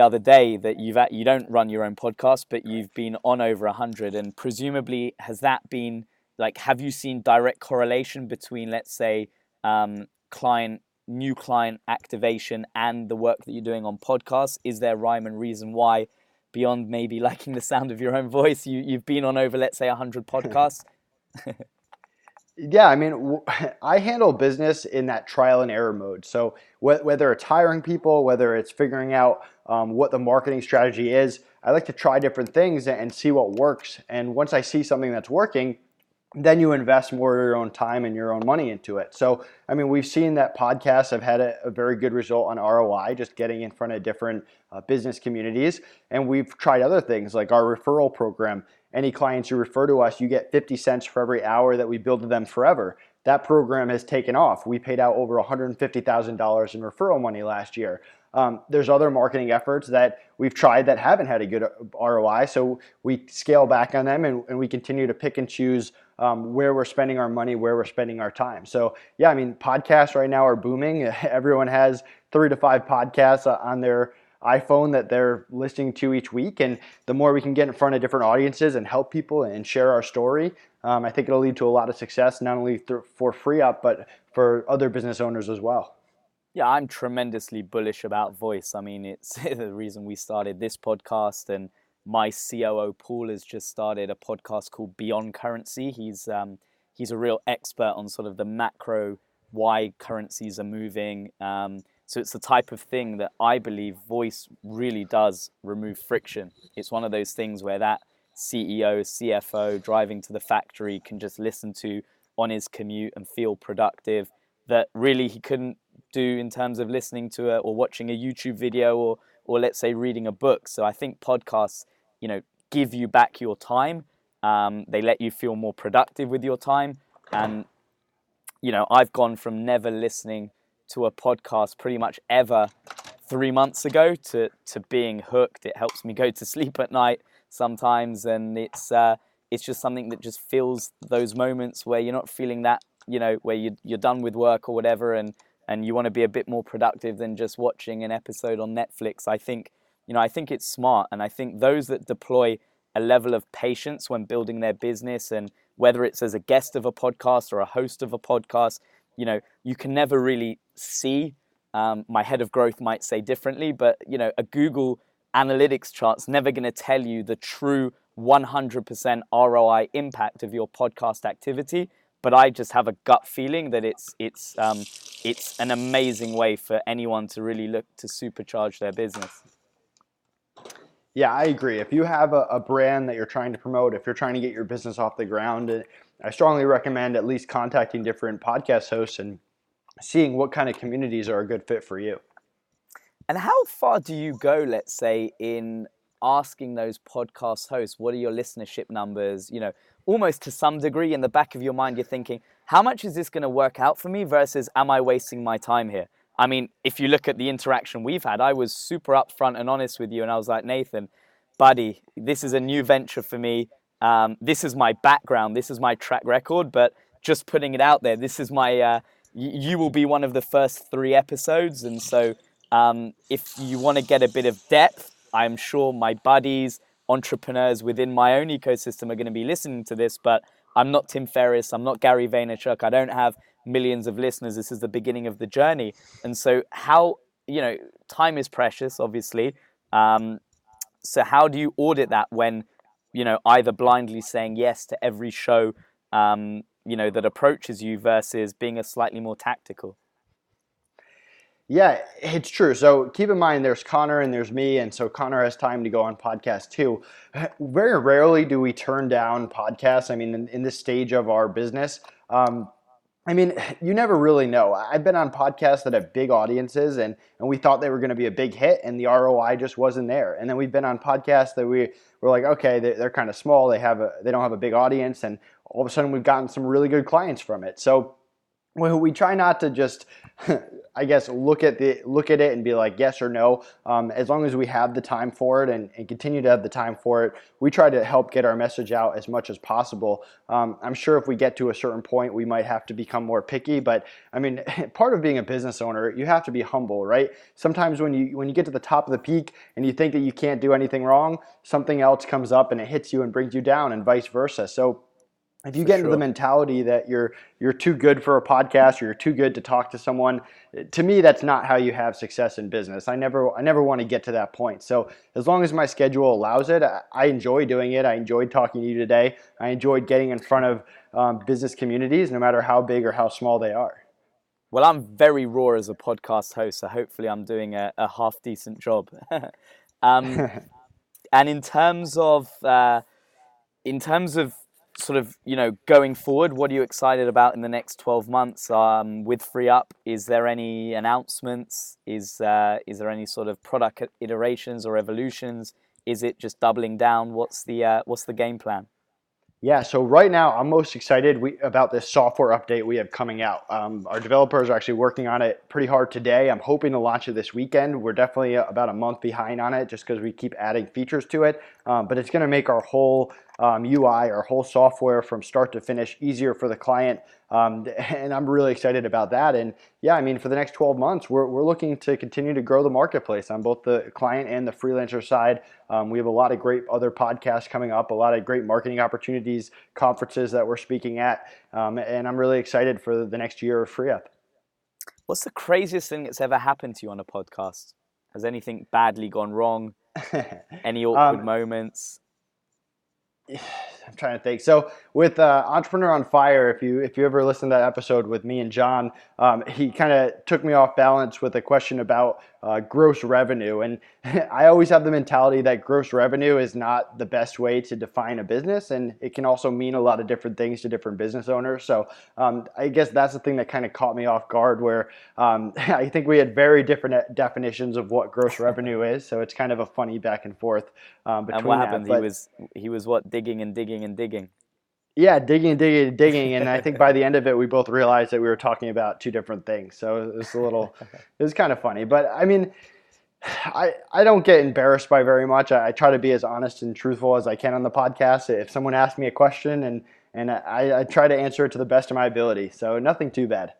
other day that you don't run your own podcast, but you've been on over 100. And presumably, has that been like, have you seen direct correlation between, let's say, new client activation and the work that you're doing on podcasts? Is there rhyme and reason why? Beyond maybe liking the sound of your own voice, you've been on over, let's say, 100 podcasts. Yeah, I mean, I handle business in that trial and error mode. So whether it's hiring people, whether it's figuring out what the marketing strategy is, I like to try different things and see what works. And once I see something that's working, then you invest more of your own time and your own money into it. So, I mean, we've seen that podcasts have had a very good result on ROI, just getting in front of different business communities. And we've tried other things like our referral program. Any clients who refer to us, you get 50 cents for every hour that we bill to them forever. That program has taken off. We paid out over $150,000 in referral money last year. There's other marketing efforts that we've tried that haven't had a good ROI, so we scale back on them and we continue to pick and choose where we're spending our money, where we're spending our time. So yeah, I mean, podcasts right now are booming. Everyone has 3 to 5 podcasts on their iPhone that they're listening to each week, and the more we can get in front of different audiences and help people and share our story, I think it'll lead to a lot of success, not only for FreeeUp, but for other business owners as well. Yeah, I'm tremendously bullish about voice. I mean, it's the reason we started this podcast, and my COO, Paul, has just started a podcast called Beyond Currency. He's a real expert on sort of the macro, why currencies are moving. So it's the type of thing that I believe voice really does remove friction. It's one of those things where that CEO, CFO driving to the factory can just listen to on his commute and feel productive, that really he couldn't do in terms of listening to or watching a YouTube video or let's say reading a book. So I think podcasts, you know, give you back your time. They let you feel more productive with your time. And, you know, I've gone from never listening to a podcast pretty much ever 3 months ago to being hooked. It helps me go to sleep at night sometimes. And it's just something that just fills those moments where you're not feeling that, you know, where you're done with work or whatever. And you want to be a bit more productive than just watching an episode on Netflix. I think it's smart. And I think those that deploy a level of patience when building their business, and whether it's as a guest of a podcast or a host of a podcast, you know, you can never really see. My head of growth might say differently, but, you know, a Google Analytics chart's never going to tell you the true 100% ROI impact of your podcast activity. But I just have a gut feeling that it's an amazing way for anyone to really look to supercharge their business. Yeah, I agree. If you have a brand that you're trying to promote, if you're trying to get your business off the ground, I strongly recommend at least contacting different podcast hosts and seeing what kind of communities are a good fit for you. And how far do you go, let's say, in asking those podcast hosts, what are your listenership numbers? You know, almost to some degree in the back of your mind, you're thinking, how much is this going to work out for me versus am I wasting my time here? I mean, if you look at the interaction we've had, I was super upfront and honest with you. And I was like, Nathan, buddy, this is a new venture for me. This is my background. This is my track record. But just putting it out there, this is my, you will be one of the first 3 episodes. And so if you want to get a bit of depth, I'm sure my buddies, entrepreneurs within my own ecosystem are going to be listening to this, but I'm not Tim Ferriss. I'm not Gary Vaynerchuk. I don't have millions of listeners. This is the beginning of the journey. And so how, you know, time is precious, obviously. So how do you audit that when, you know, either blindly saying yes to every show, you know, that approaches you versus being a slightly more tactical? Yeah, it's true. So keep in mind, there's Connor and there's me, and so Connor has time to go on podcast too. Very rarely do we turn down podcasts. I mean, in this stage of our business, I mean, you never really know. I've been on podcasts that have big audiences, and we thought they were going to be a big hit, and the ROI just wasn't there. And then we've been on podcasts that we were like, okay, they're kind of small. They don't have a big audience, and all of a sudden we've gotten some really good clients from it. So we try not to just, I guess, look at it and be like yes or no. As long as we have the time for it and continue to have the time for it, we try to help get our message out as much as possible. I'm sure if we get to a certain point, we might have to become more picky. But I mean, part of being a business owner, you have to be humble, right? Sometimes when you get to the top of the peak and you think that you can't do anything wrong, something else comes up and it hits you and brings you down, and vice versa. So if you get into the mentality that you're too good for a podcast or you're too good to talk to someone, to me, that's not how you have success in business. I never want to get to that point. So as long as my schedule allows it, I enjoy doing it. I enjoyed talking to you today. I enjoyed getting in front of business communities, no matter how big or how small they are. Well, I'm very raw as a podcast host, so hopefully I'm doing a half-decent job. And in terms of sort of, you know, going forward, what are you excited about in the next 12 months with FreeeUp? Is there any announcements? Is there any sort of product iterations or evolutions? Is it just doubling down? What's the game plan? Yeah, so right now I'm most excited about this software update we have coming out. Our developers are actually working on it pretty hard today. I'm hoping to launch it this weekend. We're definitely about a month behind on it just because we keep adding features to it. But it's going to make our whole UI, our whole software from start to finish easier for the client. And I'm really excited about that. And yeah, I mean, for the next 12 months, we're looking to continue to grow the marketplace on both the client and the freelancer side. We have a lot of great other podcasts coming up, a lot of great marketing opportunities, conferences that we're speaking at. And I'm really excited for the next year of FreeeUp. What's the craziest thing that's ever happened to you on a podcast? Has anything badly gone wrong? Any awkward moments? I'm trying to think. So with Entrepreneur on Fire, if you ever listen to that episode with me and John, he kind of took me off balance with a question about gross revenue. And I always have the mentality that gross revenue is not the best way to define a business. And it can also mean a lot of different things to different business owners. So I guess that's the thing that kind of caught me off guard, where I think we had very different definitions of what gross revenue is. So it's kind of a funny back and forth between. And what happened? That, he was what? Digging and digging. Yeah, digging. And I think by the end of it, we both realized that we were talking about two different things. So it was kind of funny. But I mean, I don't get embarrassed by very much. I try to be as honest and truthful as I can on the podcast. If someone asks me a question, and I try to answer it to the best of my ability. So nothing too bad.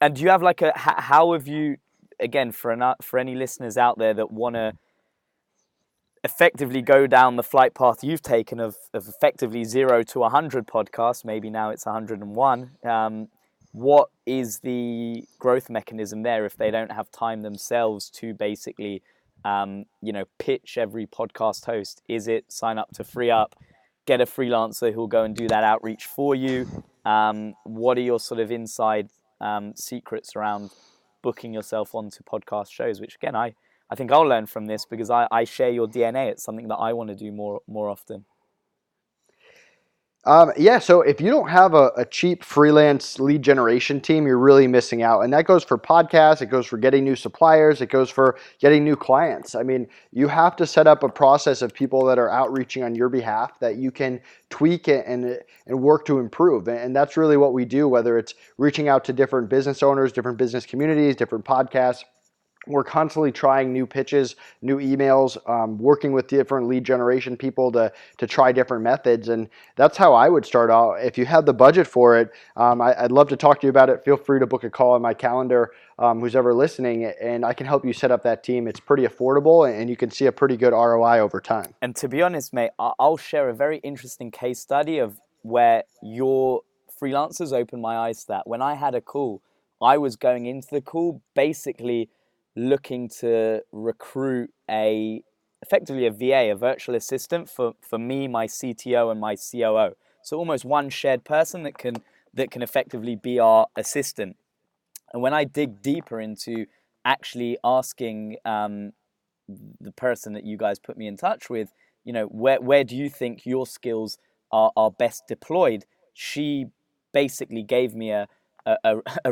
And do you have like how have you, again, for any listeners out there that want to effectively go down the flight path you've taken of effectively 0 to 100 podcasts, maybe now it's 101. What is the growth mechanism there if they don't have time themselves to basically, pitch every podcast host? Is it sign up to FreeeUp, get a freelancer who'll go and do that outreach for you? What are your sort of inside secrets around booking yourself onto podcast shows? Which again, I think I'll learn from this because I share your DNA. It's something that I want to do more often. So if you don't have a cheap freelance lead generation team, you're really missing out. And that goes for podcasts. It goes for getting new suppliers. It goes for getting new clients. I mean, you have to set up a process of people that are outreaching on your behalf that you can tweak and work to improve. And that's really what we do, whether it's reaching out to different business owners, different business communities, different podcasts. We're constantly trying new pitches, new emails, working with different lead generation people to try different methods. And that's how I would start out. If you have the budget for it, I'd love to talk to you about it. Feel free to book a call on my calendar, who's ever listening, and I can help you set up that team. It's pretty affordable, and you can see a pretty good ROI over time. And to be honest, mate, I'll share a very interesting case study of where your freelancers opened my eyes to that. When I had a call, I was going into the call basically looking to recruit effectively a VA, a virtual assistant for me, my CTO and my COO. So almost one shared person that can effectively be our assistant. And when I dig deeper into actually asking the person that you guys put me in touch with, you know, where do you think your skills are best deployed? She basically gave me a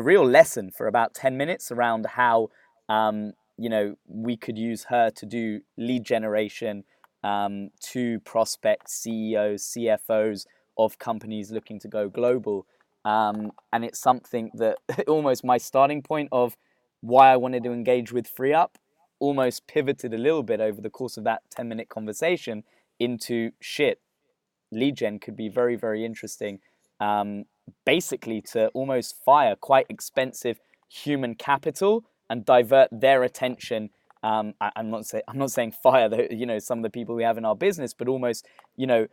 real lesson for about 10 minutes around how, you know, we could use her to do lead generation to prospect CEOs, CFOs of companies looking to go global. And it's something that almost my starting point of why I wanted to engage with FreeeUp almost pivoted a little bit over the course of that 10-minute conversation into shit. Lead gen could be very, very interesting, basically to almost fire quite expensive human capital and divert their attention. I'm not saying fire the, you know, some of the people we have in our business, but almost, you know,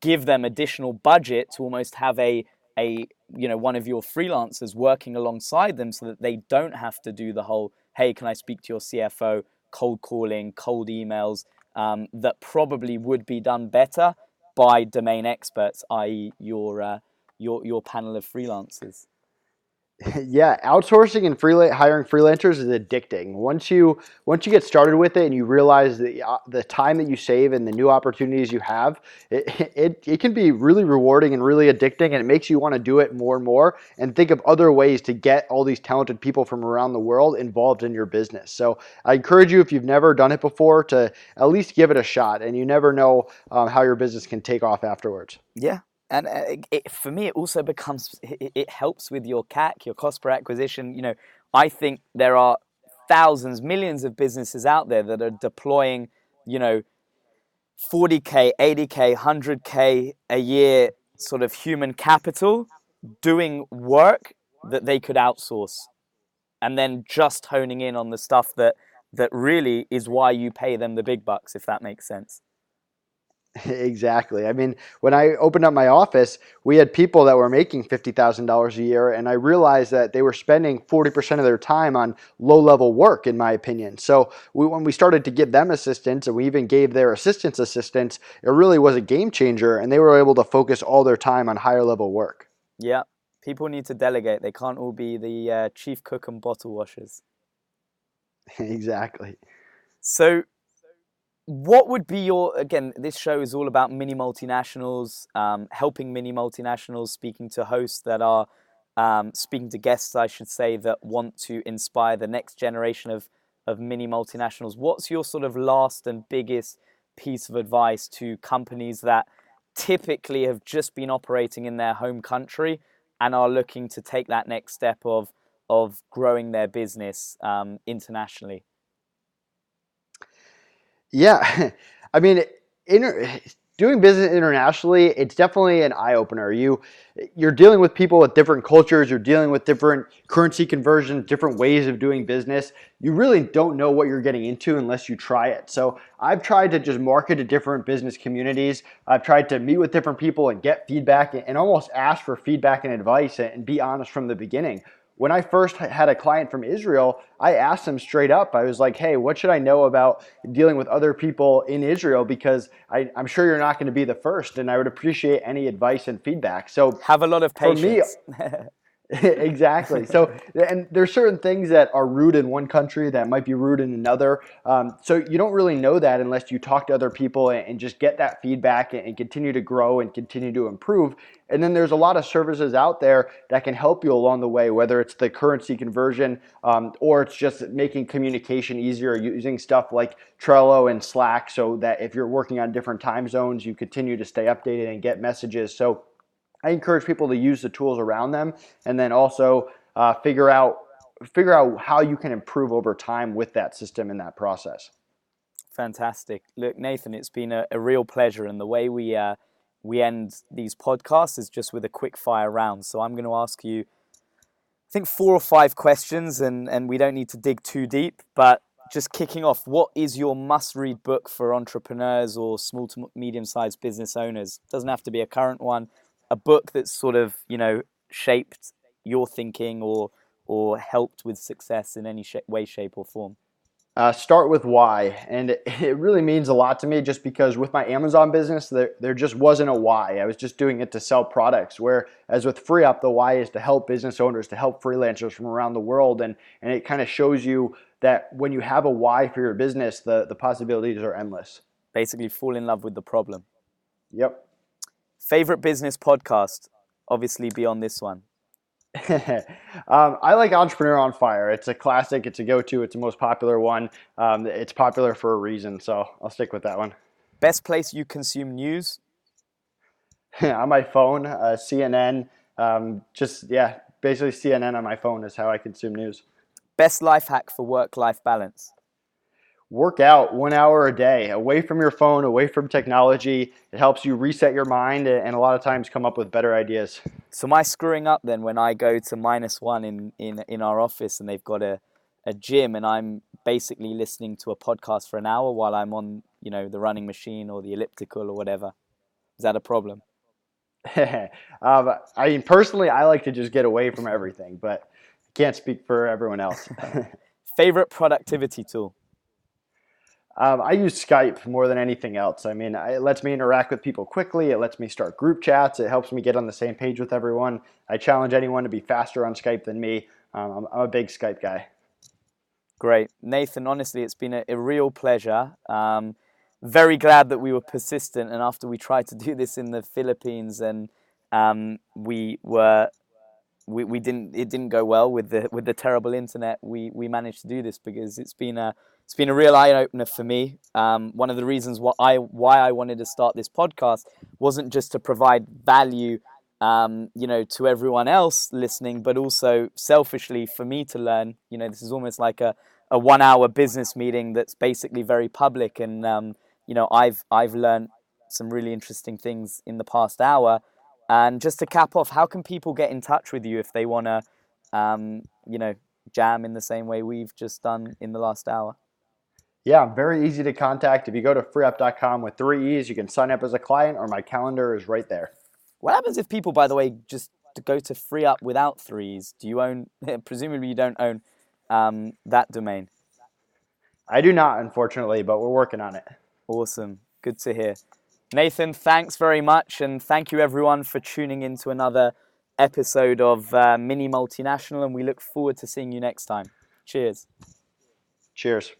give them additional budget to almost have a you know, one of your freelancers working alongside them so that they don't have to do the whole, hey, can I speak to your CFO, cold calling, cold emails, that probably would be done better by domain experts, i.e. your panel of freelancers. Yeah, outsourcing and hiring freelancers is addicting. Once you get started with it and you realize the time that you save and the new opportunities you have, it can be really rewarding and really addicting, and it makes you want to do it more and more and think of other ways to get all these talented people from around the world involved in your business. So I encourage you, if you've never done it before, to at least give it a shot, and you never know how your business can take off afterwards. Yeah. And for me, it also becomes, it helps with your CAC, your cost per acquisition. You know, I think there are thousands, millions of businesses out there that are deploying, you know, 40K, 80K, 100K a year sort of human capital doing work that they could outsource, and then just honing in on the stuff that really is why you pay them the big bucks, if that makes sense. Exactly. I mean, when I opened up my office, we had people that were making $50,000 a year, and I realized that they were spending 40% of their time on low-level work, in my opinion. So when we started to give them assistance, and we even gave their assistants assistance, it really was a game changer, and they were able to focus all their time on higher-level work. Yeah. People need to delegate. They can't all be the chief cook and bottle washers. Exactly. So... what would be your, again, this show is all about mini multinationals, helping mini multinationals, speaking to hosts that are, speaking to guests, I should say, that want to inspire the next generation of mini multinationals. What's your sort of last and biggest piece of advice to companies that typically have just been operating in their home country and are looking to take that next step of growing their business internationally? Yeah, I mean, doing business internationally, it's definitely an eye-opener. You're dealing with people with different cultures, you're dealing with different currency conversions, different ways of doing business. You really don't know what you're getting into unless you try it. So I've tried to just market to different business communities. I've tried to meet with different people and get feedback and almost ask for feedback and advice and be honest from the beginning. When I first had a client from Israel, I asked them straight up. I was like, hey, what should I know about dealing with other people in Israel? Because I'm sure you're not going to be the first, and I would appreciate any advice and feedback. So have a lot of patience. Exactly. So, and there's certain things that are rude in one country that might be rude in another. So you don't really know that unless you talk to other people and just get that feedback and continue to grow and continue to improve. And then there's a lot of services out there that can help you along the way, whether it's the currency conversion or it's just making communication easier using stuff like Trello and Slack, so that if you're working on different time zones, you continue to stay updated and get messages. So I encourage people to use the tools around them, and then also figure out how you can improve over time with that system and that process. Fantastic. Look, Nathan, it's been a real pleasure, and the way we end these podcasts is just with a quick fire round. So I'm going to ask you, I think, 4 or 5 questions, and we don't need to dig too deep, but just kicking off, what is your must-read book for entrepreneurs or small to medium-sized business owners? Doesn't have to be a current one. A book that's sort of, you know, shaped your thinking or helped with success in any way, shape, or form. Start with why, and it really means a lot to me just because with my Amazon business, there just wasn't a why. I was just doing it to sell products, whereas with FreeeUp, the why is to help business owners, to help freelancers from around the world, and it kind of shows you that when you have a why for your business, the possibilities are endless. Basically, fall in love with the problem. Yep. Favorite business podcast, obviously beyond this one. I like Entrepreneur on Fire. It's a classic. It's a go-to. It's the most popular one. It's popular for a reason, so I'll stick with that one. Best place you consume news? On my phone, CNN. Basically CNN on my phone is how I consume news. Best life hack for work-life balance? Work out 1 hour a day, away from your phone, away from technology. It helps you reset your mind and a lot of times come up with better ideas. So am I screwing up then when I go to -1 in our office and they've got a gym and I'm basically listening to a podcast for an hour while I'm on, you know, the running machine or the elliptical or whatever? Is that a problem? I mean, personally, I like to just get away from everything, but I can't speak for everyone else. Favorite productivity tool? I use Skype more than anything else. I mean, it lets me interact with people quickly. It lets me start group chats. It helps me get on the same page with everyone. I challenge anyone to be faster on Skype than me. I'm a big Skype guy. Great. Nathan, honestly, it's been a real pleasure. Very glad that we were persistent. And after we tried to do this in the Philippines and it didn't go well with the terrible internet, we managed to do this because it's been a real eye-opener for me. One of the reasons why I wanted to start this podcast wasn't just to provide value, to everyone else listening, but also selfishly for me to learn. You know, this is almost like a one-hour business meeting that's basically very public, and I've learned some really interesting things in the past hour. And just to cap off, how can people get in touch with you if they want to, jam in the same way we've just done in the last hour? Yeah, I'm very easy to contact. If you go to freeup.com with 3 E's, you can sign up as a client, or my calendar is right there. What happens if people, by the way, just go to FreeeUp without 3 E's? Do you own, presumably you don't own that domain? I do not, unfortunately, but we're working on it. Awesome. Good to hear. Nathan, thanks very much. And thank you, everyone, for tuning in to another episode of Mini Multinational. And we look forward to seeing you next time. Cheers. Cheers.